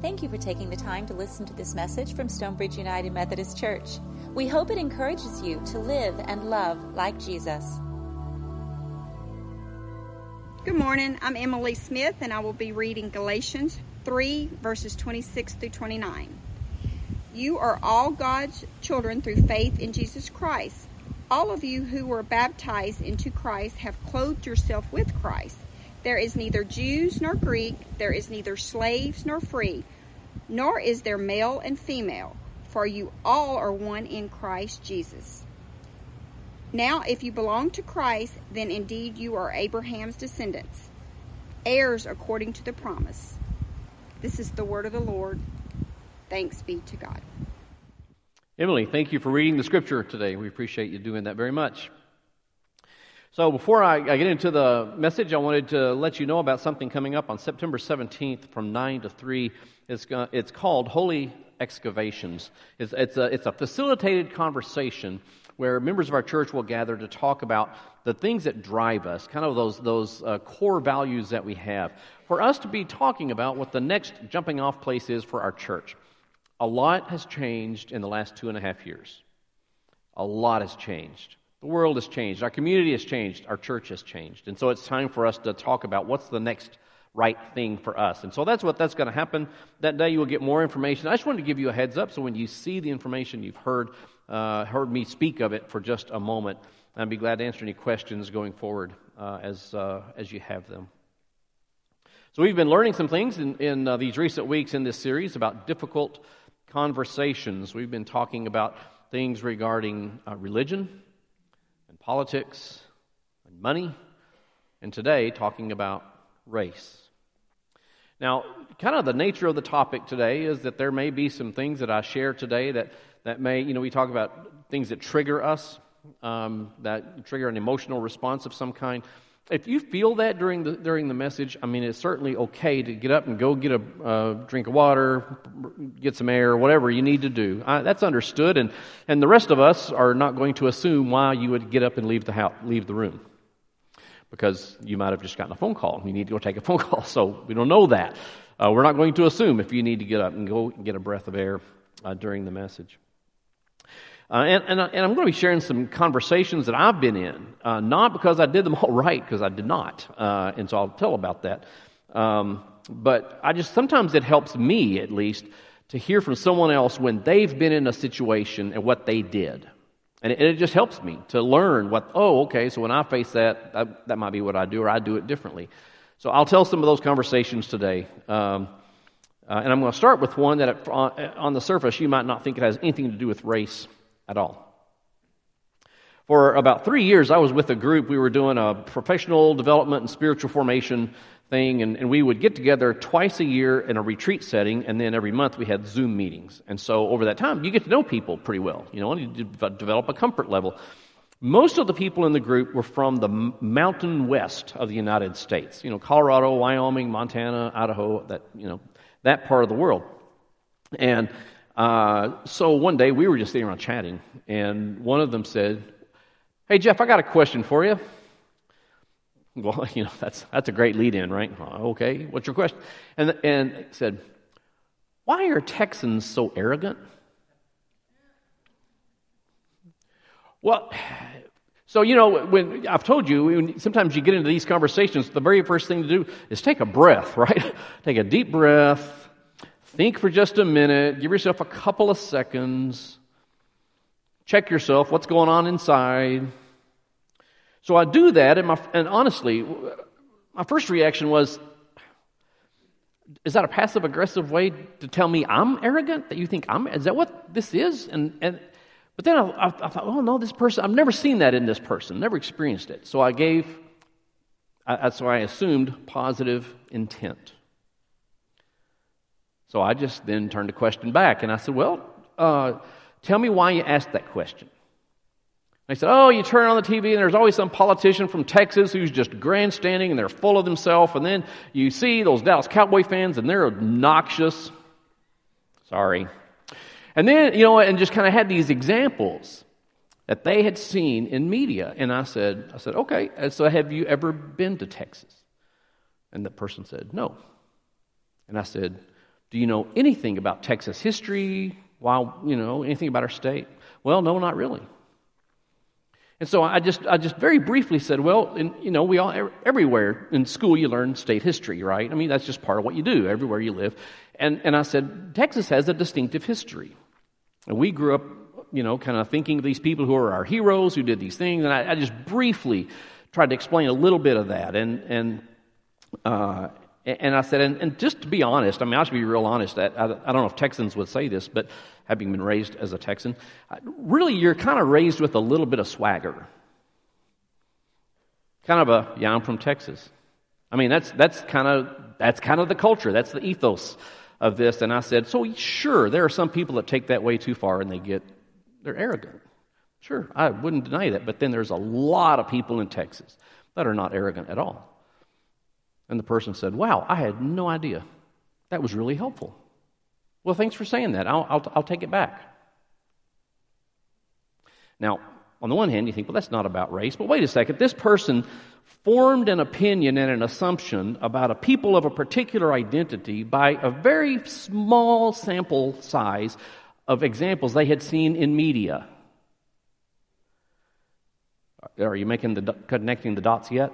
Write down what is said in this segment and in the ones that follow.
Thank you for taking the time to listen to this message from Stonebridge United Methodist Church. We hope it encourages you to live and love like Jesus. Good morning. I'm Emily Smith, and I will be reading Galatians 3, verses 26 through 29. You are all God's children through faith in Jesus Christ. All of you who were baptized into Christ have clothed yourself with Christ. There is neither Jews nor Greek, there is neither slaves nor free, nor is there male and female, for you all are one in Christ Jesus. Now, if you belong to Christ, then indeed you are Abraham's descendants, heirs according to the promise. This is the word of the Lord. Thanks be to God. Emily, thank you for reading the scripture today. We appreciate you doing that very much. So before I get into the message, I wanted to let you know about something coming up on September 17th from 9 to 3. It's called Holy Excavations. It's a facilitated conversation where members of our church will gather to talk about the things that drive us, kind of those core values that we have, for us to be talking about what the next jumping off place is for our church. A lot has changed in the last 2.5 years. A lot has changed. The world has changed, our community has changed, our church has changed. And so it's time for us to talk about what's the next right thing for us. And so that's going to happen. That day you will get more information. I just wanted to give you a heads up so when you see the information, you've heard me speak of it for just a moment. I'd be glad to answer any questions going forward as you have them. So we've been learning some things in these recent weeks in this series about difficult conversations. We've been talking about things regarding religion, politics, and money, and today talking about race. Now, kind of the nature of the topic today is that there may be some things that I share today that may, we talk about things that trigger us, that trigger an emotional response of some kind. If you feel that during the message, it's certainly okay to get up and go get a drink of water, get some air, whatever you need to do. That's understood, and the rest of us are not going to assume why you would get up and leave the house, leave the room, because you might have just gotten a phone call. You need to go take a phone call, so we don't know that. We're not going to assume if you need to get up and go get a breath of air during the message. And I'm going to be sharing some conversations that I've been in, not because I did them all right, because I did not, and so I'll tell about that. But I just sometimes it helps me, at least, to hear from someone else when they've been in a situation and what they did, and it just helps me to learn so when I face that, that might be what I do, or I do it differently. So I'll tell some of those conversations today. And I'm going to start with one that on the surface you might not think it has anything to do with race at all. For about 3 years, I was with a group. We were doing a professional development and spiritual formation thing, and we would get together twice a year in a retreat setting, and then every month we had Zoom meetings. And so over that time, you get to know people pretty well, and you develop a comfort level. Most of the people in the group were from the Mountain West of the United States, Colorado, Wyoming, Montana, Idaho, that part of the world. And so one day we were just sitting around chatting, and one of them said, "Hey, Jeff, I got a question for you." Well, that's a great lead-in, right? Okay, what's your question? And said, "Why are Texans so arrogant?" Well, so when I've told you, sometimes you get into these conversations, the very first thing to do is take a breath, right? Take a deep breath. Think for just a minute, give yourself a couple of seconds, check yourself, what's going on inside. So I do that, and honestly, my first reaction was, is that a passive-aggressive way to tell me I'm arrogant? That you think is that what this is? But then I thought, oh no, this person, I've never seen that in this person, never experienced it. So I assumed positive intent. So I just then turned the question back, and I said, "Well, tell me why you asked that question." They said, "Oh, you turn on the TV, and there's always some politician from Texas who's just grandstanding, and they're full of themselves, and then you see those Dallas Cowboy fans, and they're obnoxious." Sorry. And then, and just kind of had these examples that they had seen in media, and I said, "Okay, so have you ever been to Texas?" And the person said, "No." And I said, Do you know anything about Texas history? While, you know, anything about our state? Well, no, not really. And so I just very briefly said, well, and, you know, we all, everywhere in school you learn state history, right? I mean, that's just part of what you do everywhere you live. And I said, Texas has a distinctive history. And we grew up, you know, kind of thinking of these people who are our heroes, who did these things. And I just briefly tried to explain a little bit of that. And I said, and just to be honest, I mean, I should be real honest. I don't know if Texans would say this, but having been raised as a Texan, really you're kind of raised with a little bit of swagger. Kind of a, yeah, I'm from Texas. I mean, that's kind of the culture. That's the ethos of this. And I said, so sure, there are some people that take that way too far and they're arrogant. Sure, I wouldn't deny that. But then there's a lot of people in Texas that are not arrogant at all. And the person said, wow, I had no idea. That was really helpful. Well, thanks for saying that. I'll take it back. Now, on the one hand, you think, well, that's not about race. But wait a second. This person formed an opinion and an assumption about a people of a particular identity by a very small sample size of examples they had seen in media. Are you connecting the dots yet?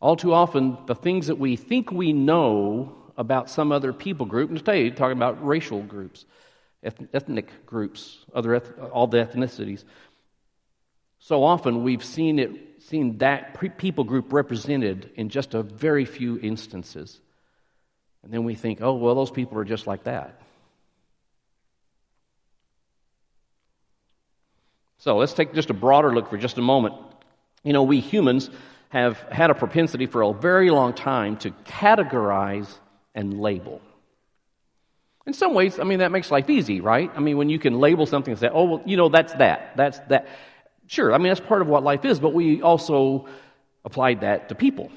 All too often, the things that we think we know about some other people group, and today we're talking about racial groups, ethnic groups, all the ethnicities. So often we've seen that people group represented in just a very few instances. And then we think, oh, well, those people are just like that. So let's take just a broader look for just a moment. You know, we humans have had a propensity for a very long time to categorize and label. In some ways, I mean, that makes life easy, right? I mean, when you can label something and say, oh, well, you know, that's that. Sure, I mean, that's part of what life is, but we also applied that to people.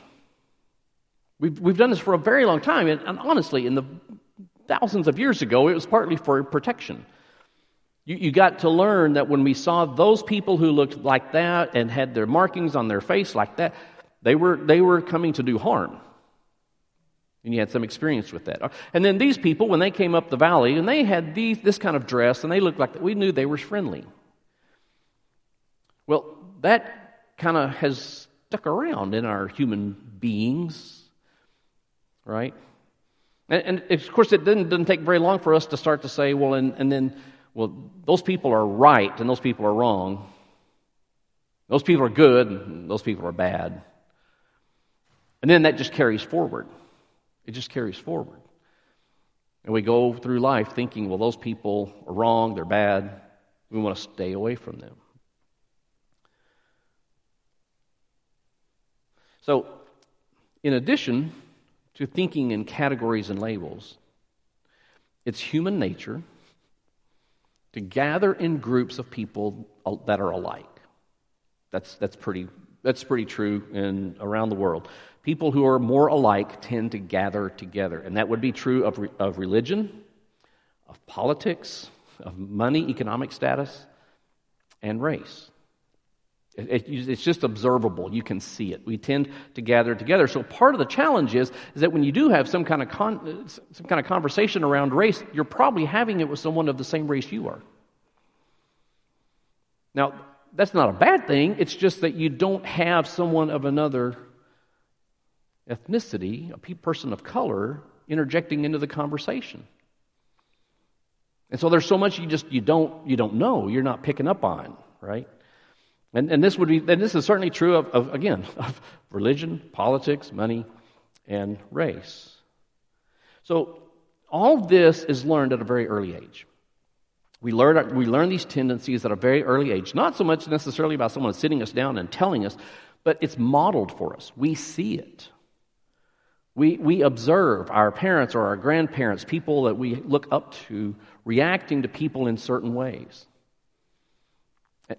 We've done this for a very long time, and honestly, in the thousands of years ago, it was partly for protection. You got to learn that when we saw those people who looked like that and had their markings on their face like that, they were coming to do harm. And you had some experience with that. And then these people, when they came up the valley and they had this kind of dress and they looked like that, we knew they were friendly. Well, that kind of has stuck around in our human beings, right? And of course, it didn't take very long for us to start to say, well, well, those people are right and those people are wrong. Those people are good and those people are bad. And then that just carries forward. It just carries forward. And we go through life thinking, well, those people are wrong, they're bad. We want to stay away from them. So, in addition to thinking in categories and labels, it's human nature to gather in groups of people that are alike. That's pretty true in around the world. People who are more alike tend to gather together, and that would be true of religion, of politics, of money, economic status, and race. It's just observable. You can see it. We tend to gather together. So part of the challenge is that when you do have some kind of conversation around race, you're probably having it with someone of the same race you are. Now, that's not a bad thing. It's just that you don't have someone of another ethnicity, a person of color, interjecting into the conversation. And so there's so much you don't know. You're not picking up on, right? And this is certainly true of religion, politics, money, and race. So all this is learned at a very early age. We learn these tendencies at a very early age, not so much necessarily by someone sitting us down and telling us, but it's modeled for us. We see it. We observe our parents or our grandparents, people that we look up to, reacting to people in certain ways.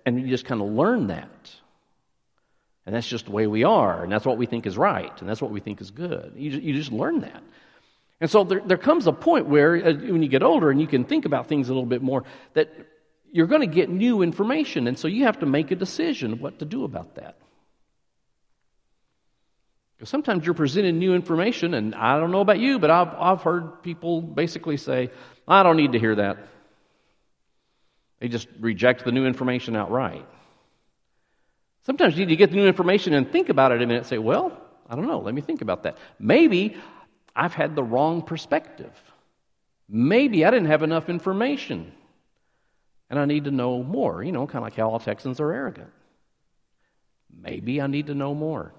And you just kind of learn that. And that's just the way we are. And that's what we think is right. And that's what we think is good. You just learn that. And so there comes a point where, when you get older and you can think about things a little bit more, that you're going to get new information. And so you have to make a decision what to do about that. Sometimes you're presented new information, and I don't know about you, but I've heard people basically say, I don't need to hear that. They just reject the new information outright. Sometimes you need to get the new information and think about it a minute and say, well, I don't know, let me think about that. Maybe I've had the wrong perspective. Maybe I didn't have enough information, and I need to know more. You know, kind of like how all Texans are arrogant. Maybe I need to know more.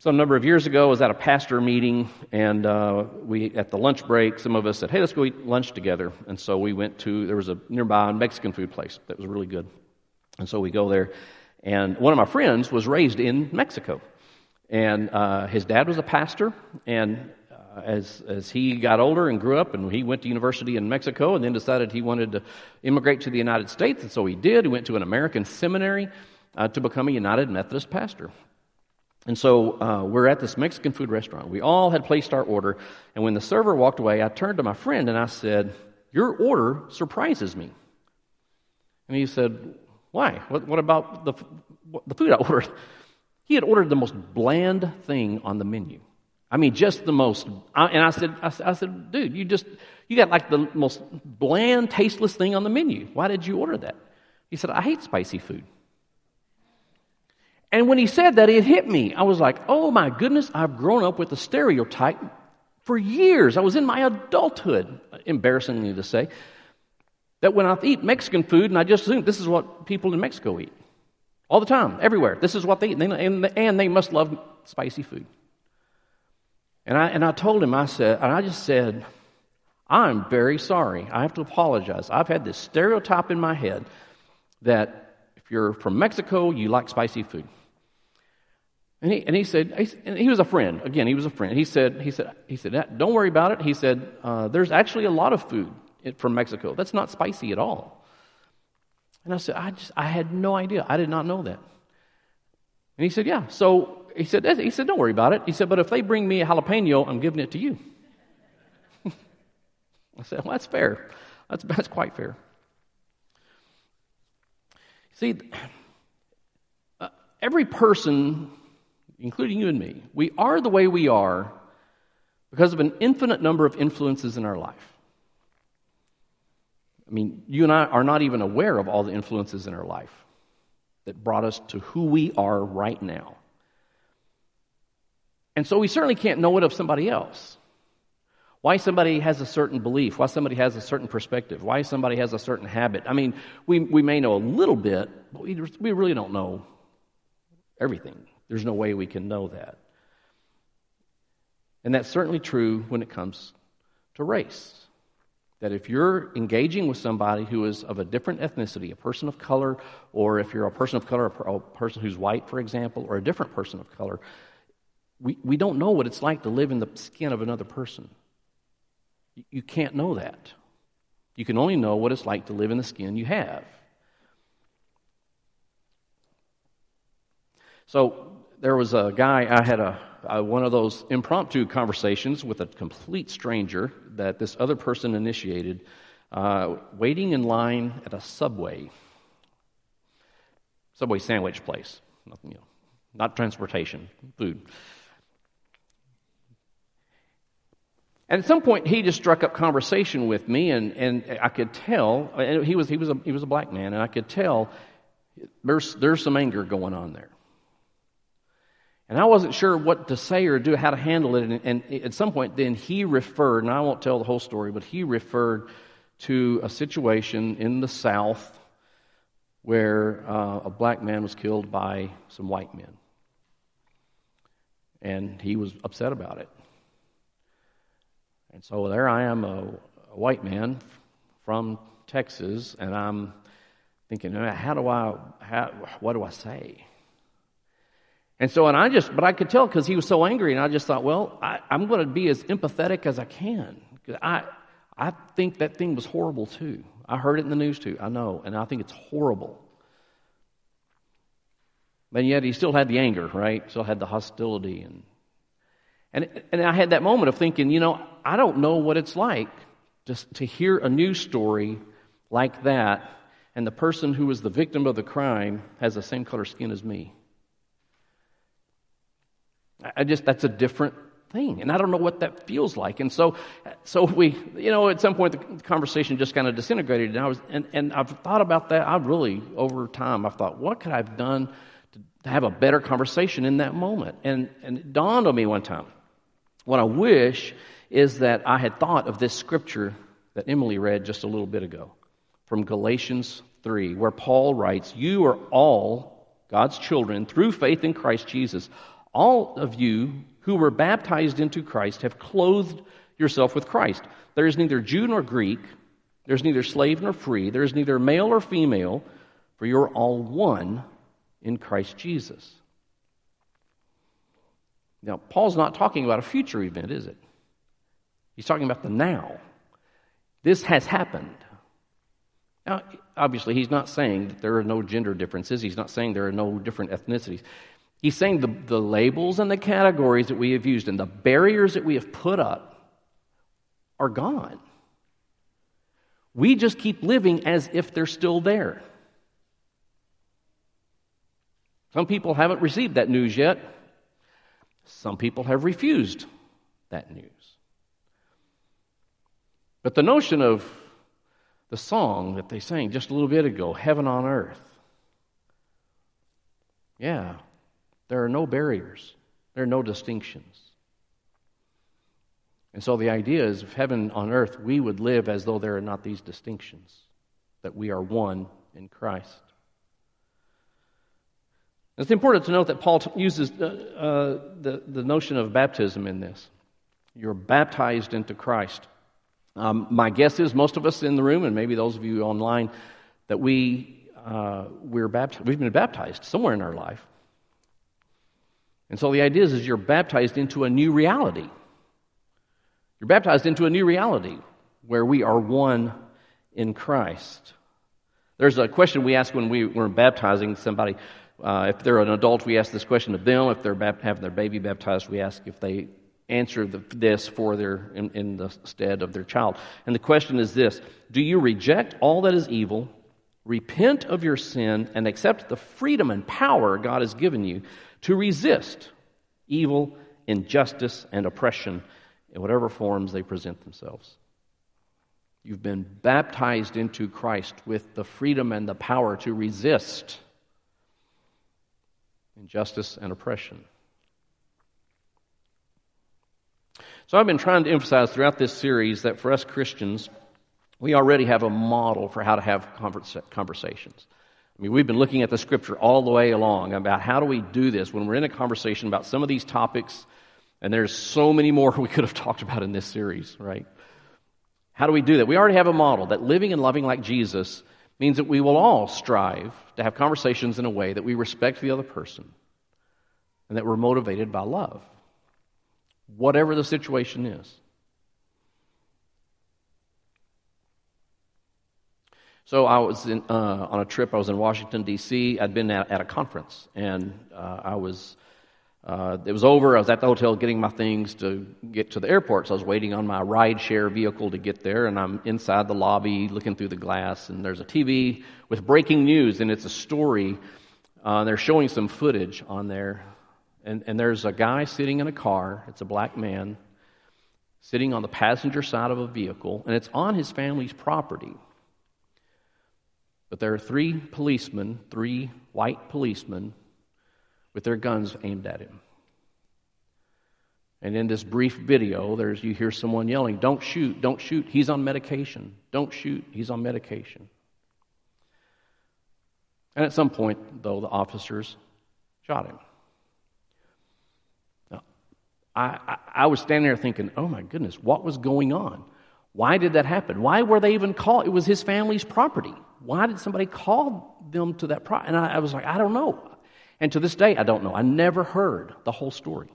Some number of years ago, I was at a pastor meeting, and we at the lunch break, some of us said, hey, let's go eat lunch together. And so we went to, there was a nearby Mexican food place that was really good. And so we go there, and one of my friends was raised in Mexico. And his dad was a pastor, and as he got older and grew up, and he went to university in Mexico and then decided he wanted to immigrate to the United States, and so he did. He went to an American seminary to become a United Methodist pastor. And so we're at this Mexican food restaurant. We all had placed our order, and when the server walked away, I turned to my friend and I said, your order surprises me. And he said, why? What about the food I ordered? He had ordered the most bland thing on the menu. I mean, just the most. And I said, dude, you got like the most bland, tasteless thing on the menu. Why did you order that? He said, I hate spicy food. And when he said that, it hit me. I was like, oh my goodness, I've grown up with the stereotype for years. I was in my adulthood, embarrassingly to say, that when I eat Mexican food, and I just assume this is what people in Mexico eat all the time, everywhere. This is what they eat, and they must love spicy food. And I told him, I just said, I'm very sorry. I have to apologize. I've had this stereotype in my head that if you're from Mexico, you like spicy food. And he said, and he was a friend. Again, he was a friend. He said, don't worry about it. He said, there's actually a lot of food from Mexico that's not spicy at all. And I said, I had no idea. I did not know that. And he said, yeah. So he said, don't worry about it. He said, but if they bring me a jalapeno, I'm giving it to you. I said, well, that's fair. That's quite fair. See, every person, including you and me, we are the way we are because of an infinite number of influences in our life. I mean, you and I are not even aware of all the influences in our life that brought us to who we are right now. And so we certainly can't know it of somebody else. Why somebody has a certain belief, why somebody has a certain perspective, why somebody has a certain habit. I mean, we may know a little bit, but we really don't know everything. There's no way we can know that. And that's certainly true when it comes to race. That if you're engaging with somebody who is of a different ethnicity, a person of color, or if you're a person of color, a person who's white, for example, or a different person of color, we don't know what it's like to live in the skin of another person. You can't know that. You can only know what it's like to live in the skin you have. So there was a guy, I had one of those impromptu conversations with a complete stranger that this other person initiated, waiting in line at a Subway sandwich place. Nothing, not transportation, food. And at some point, he just struck up conversation with me, and I could tell, and he was a black man, and I could tell there's some anger going on there. And I wasn't sure what to say or do, how to handle it, and at some point then he referred, and I won't tell the whole story, but he referred to a situation in the South where a black man was killed by some white men. And he was upset about it. And so there I am, a white man from Texas, and I'm thinking, what do I say? And so, but I could tell because he was so angry, and I just thought, well, I'm going to be as empathetic as I can. I think that thing was horrible too. I heard it in the news too, I know, and I think it's horrible. But yet he still had the anger, right? Still had the hostility, and I had that moment of thinking, I don't know what it's like just to hear a news story like that, and the person who was the victim of the crime has the same color skin as me. That's a different thing, and I don't know what that feels like. And so we, at some point the conversation just kind of disintegrated, and I've thought about that. I really, over time, I've thought, what could I have done to have a better conversation in that moment? And it dawned on me one time, what I wish is that I had thought of this scripture that Emily read just a little bit ago from Galatians 3, where Paul writes, "You are all God's children through faith in Christ Jesus. All of you who were baptized into Christ have clothed yourself with Christ. There is neither Jew nor Greek, there is neither slave nor free, there is neither male or female, for you are all one in Christ Jesus." Now, Paul's not talking about a future event, is it? He's talking about the now. This has happened. Now, obviously, he's not saying that there are no gender differences. He's not saying there are no different ethnicities. He's saying the labels and the categories that we have used and the barriers that we have put up are gone. We just keep living as if they're still there. Some people haven't received that news yet. Some people have refused that news. But the notion of the song that they sang just a little bit ago, Heaven on Earth, yeah, there are no barriers. There are no distinctions. And so the idea is, if heaven on earth, we would live as though there are not these distinctions, that we are one in Christ. It's important to note that Paul uses the notion of baptism in this. You're baptized into Christ. My guess is most of us in the room, and maybe those of you online, that we've been baptized somewhere in our life. And so the idea is you're baptized into a new reality. You're baptized into a new reality where we are one in Christ. There's a question we ask when we're baptizing somebody. If they're an adult, we ask this question of them. If they're having their baby baptized, we ask if they answer this for their in the stead of their child. And the question is this: do you reject all that is evil, repent of your sin, and accept the freedom and power God has given you to resist evil, injustice, and oppression in whatever forms they present themselves? You've been baptized into Christ with the freedom and the power to resist injustice and oppression. So I've been trying to emphasize throughout this series that for us Christians, we already have a model for how to have conversations. I mean, we've been looking at the scripture all the way along about how do we do this when we're in a conversation about some of these topics, and there's so many more we could have talked about in this series, right? How do we do that? We already have a model that living and loving like Jesus means that we will all strive to have conversations in a way that we respect the other person and that we're motivated by love, whatever the situation is. So I was on a trip. I was in Washington, D.C. I'd been at a conference, and it was over. I was at the hotel getting my things to get to the airport, so I was waiting on my rideshare vehicle to get there, and I'm inside the lobby looking through the glass, and there's a TV with breaking news, and it's a story. They're showing some footage on there, and there's a guy sitting in a car. It's a black man sitting on the passenger side of a vehicle, and it's on his family's property. But there are three white policemen, with their guns aimed at him. And in this brief video, you hear someone yelling, "Don't shoot, don't shoot, he's on medication. Don't shoot, he's on medication." And at some point, though, the officers shot him. Now, I was standing there thinking, oh my goodness, what was going on? Why did that happen? Why were they even called? It was his family's property. Why did somebody call them to that property? And I was like, I don't know. And to this day, I don't know. I never heard the whole story.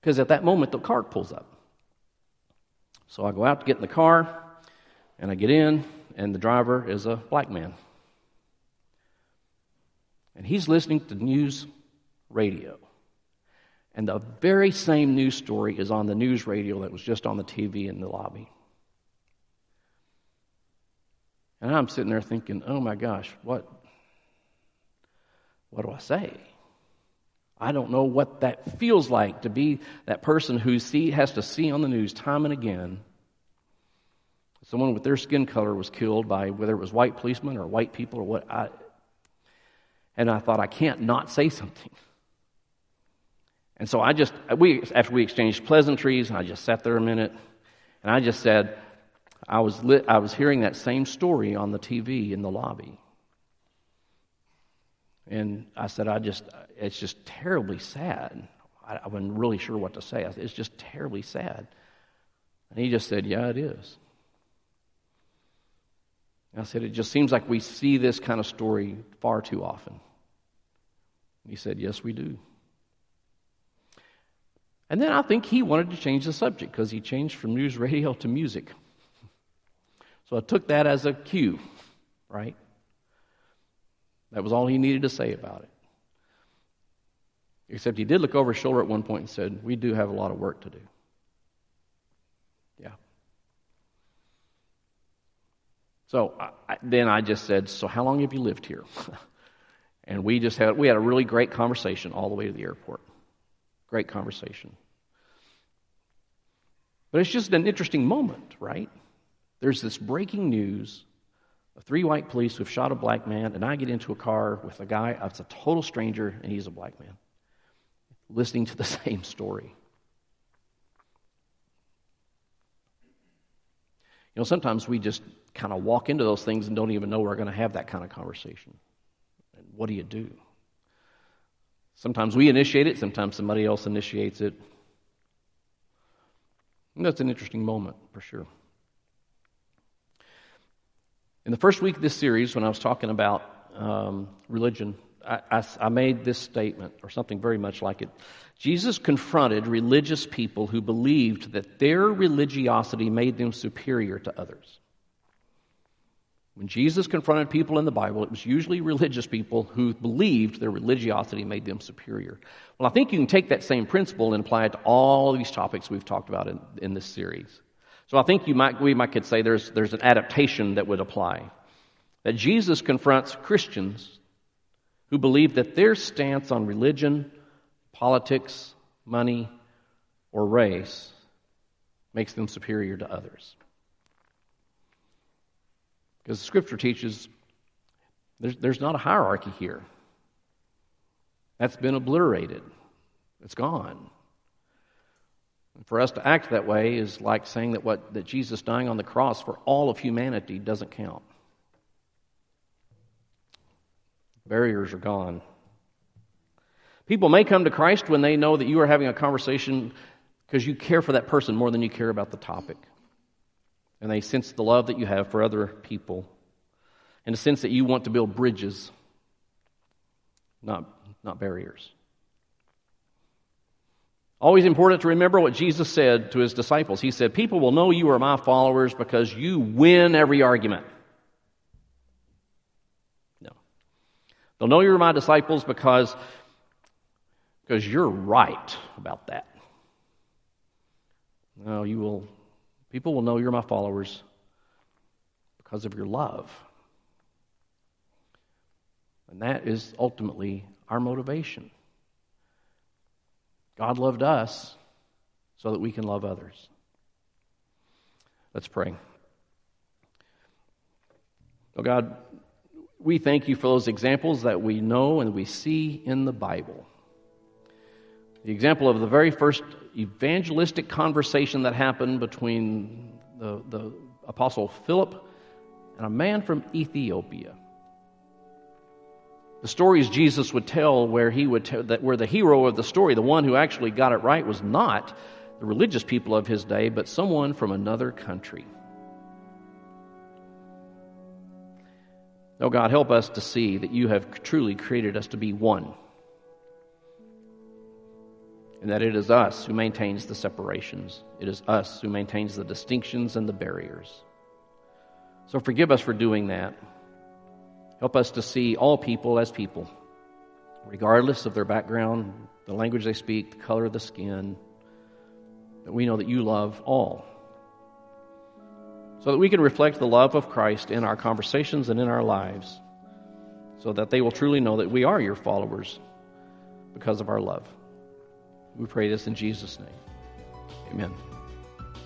Because at that moment, the car pulls up. So I go out to get in the car, and I get in, and the driver is a black man. And he's listening to news radio. And the very same news story is on the news radio that was just on the TV in the lobby. And I'm sitting there thinking, oh my gosh, what do I say? I don't know what that feels like to be that person who has to see on the news time and again someone with their skin color was killed by whether it was white policemen or white people or what. And I thought, I can't not say something. And so after we exchanged pleasantries, I just sat there a minute, and I just said, I was hearing that same story on the TV in the lobby. And I said, it's just terribly sad. I wasn't really sure what to say. I said, it's just terribly sad. And he just said, yeah, it is. And I said, it just seems like we see this kind of story far too often. And he said, yes, we do. And then I think he wanted to change the subject because he changed from news radio to music. So I took that as a cue, right? That was all he needed to say about it. Except he did look over his shoulder at one point and said, we do have a lot of work to do. Yeah. So then I just said, so how long have you lived here? And we had a really great conversation all the way to the airport. Great conversation. But it's just an interesting moment, right? There's this breaking news of 3 white police who have shot a black man, and I get into a car with a guy that's a total stranger, and he's a black man, listening to the same story. You know, sometimes we just kind of walk into those things and don't even know we're going to have that kind of conversation. And what do you do? Sometimes we initiate it, sometimes somebody else initiates it. And that's an interesting moment, for sure. In the first week of this series, when I was talking about religion, I made this statement, or something very much like it. Jesus confronted religious people who believed that their religiosity made them superior to others. When Jesus confronted people in the Bible, it was usually religious people who believed their religiosity made them superior. Well, I think you can take that same principle and apply it to all these topics we've talked about in this series. So I think we might could say there's an adaptation that would apply. That Jesus confronts Christians who believe that their stance on religion, politics, money, or race makes them superior to others. Because the Scripture teaches there's not a hierarchy here. That's been obliterated. It's gone. And for us to act that way is like saying that Jesus dying on the cross for all of humanity doesn't count. Barriers are gone. People may come to Christ when they know that you are having a conversation because you care for that person more than you care about the topic. And they sense the love that you have for other people, and a sense that you want to build bridges, not barriers. Always important to remember what Jesus said to his disciples. He said, people will know you are my followers because you win every argument. No. They'll know you're my disciples because you're right about that. No, People will know you're my followers because of your love. And that is ultimately our motivation. God loved us so that we can love others. Let's pray. Oh God, we thank you for those examples that we know and we see in the Bible. The example of the very first evangelistic conversation that happened between the Apostle Philip and a man from Ethiopia. The stories Jesus would tell where the hero of the story, the one who actually got it right, was not the religious people of his day, but someone from another country. Oh God, help us to see that you have truly created us to be one. And that it is us who maintains the separations. It is us who maintains the distinctions and the barriers. So forgive us for doing that. Help us to see all people as people, regardless of their background, the language they speak, the color of the skin, that we know that you love all. so that we can reflect the love of Christ in our conversations and in our lives, so that they will truly know that we are your followers because of our love. We pray this in Jesus' name. Amen.